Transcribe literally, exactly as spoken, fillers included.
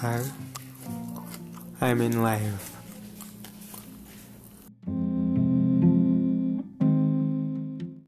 how I'm in life.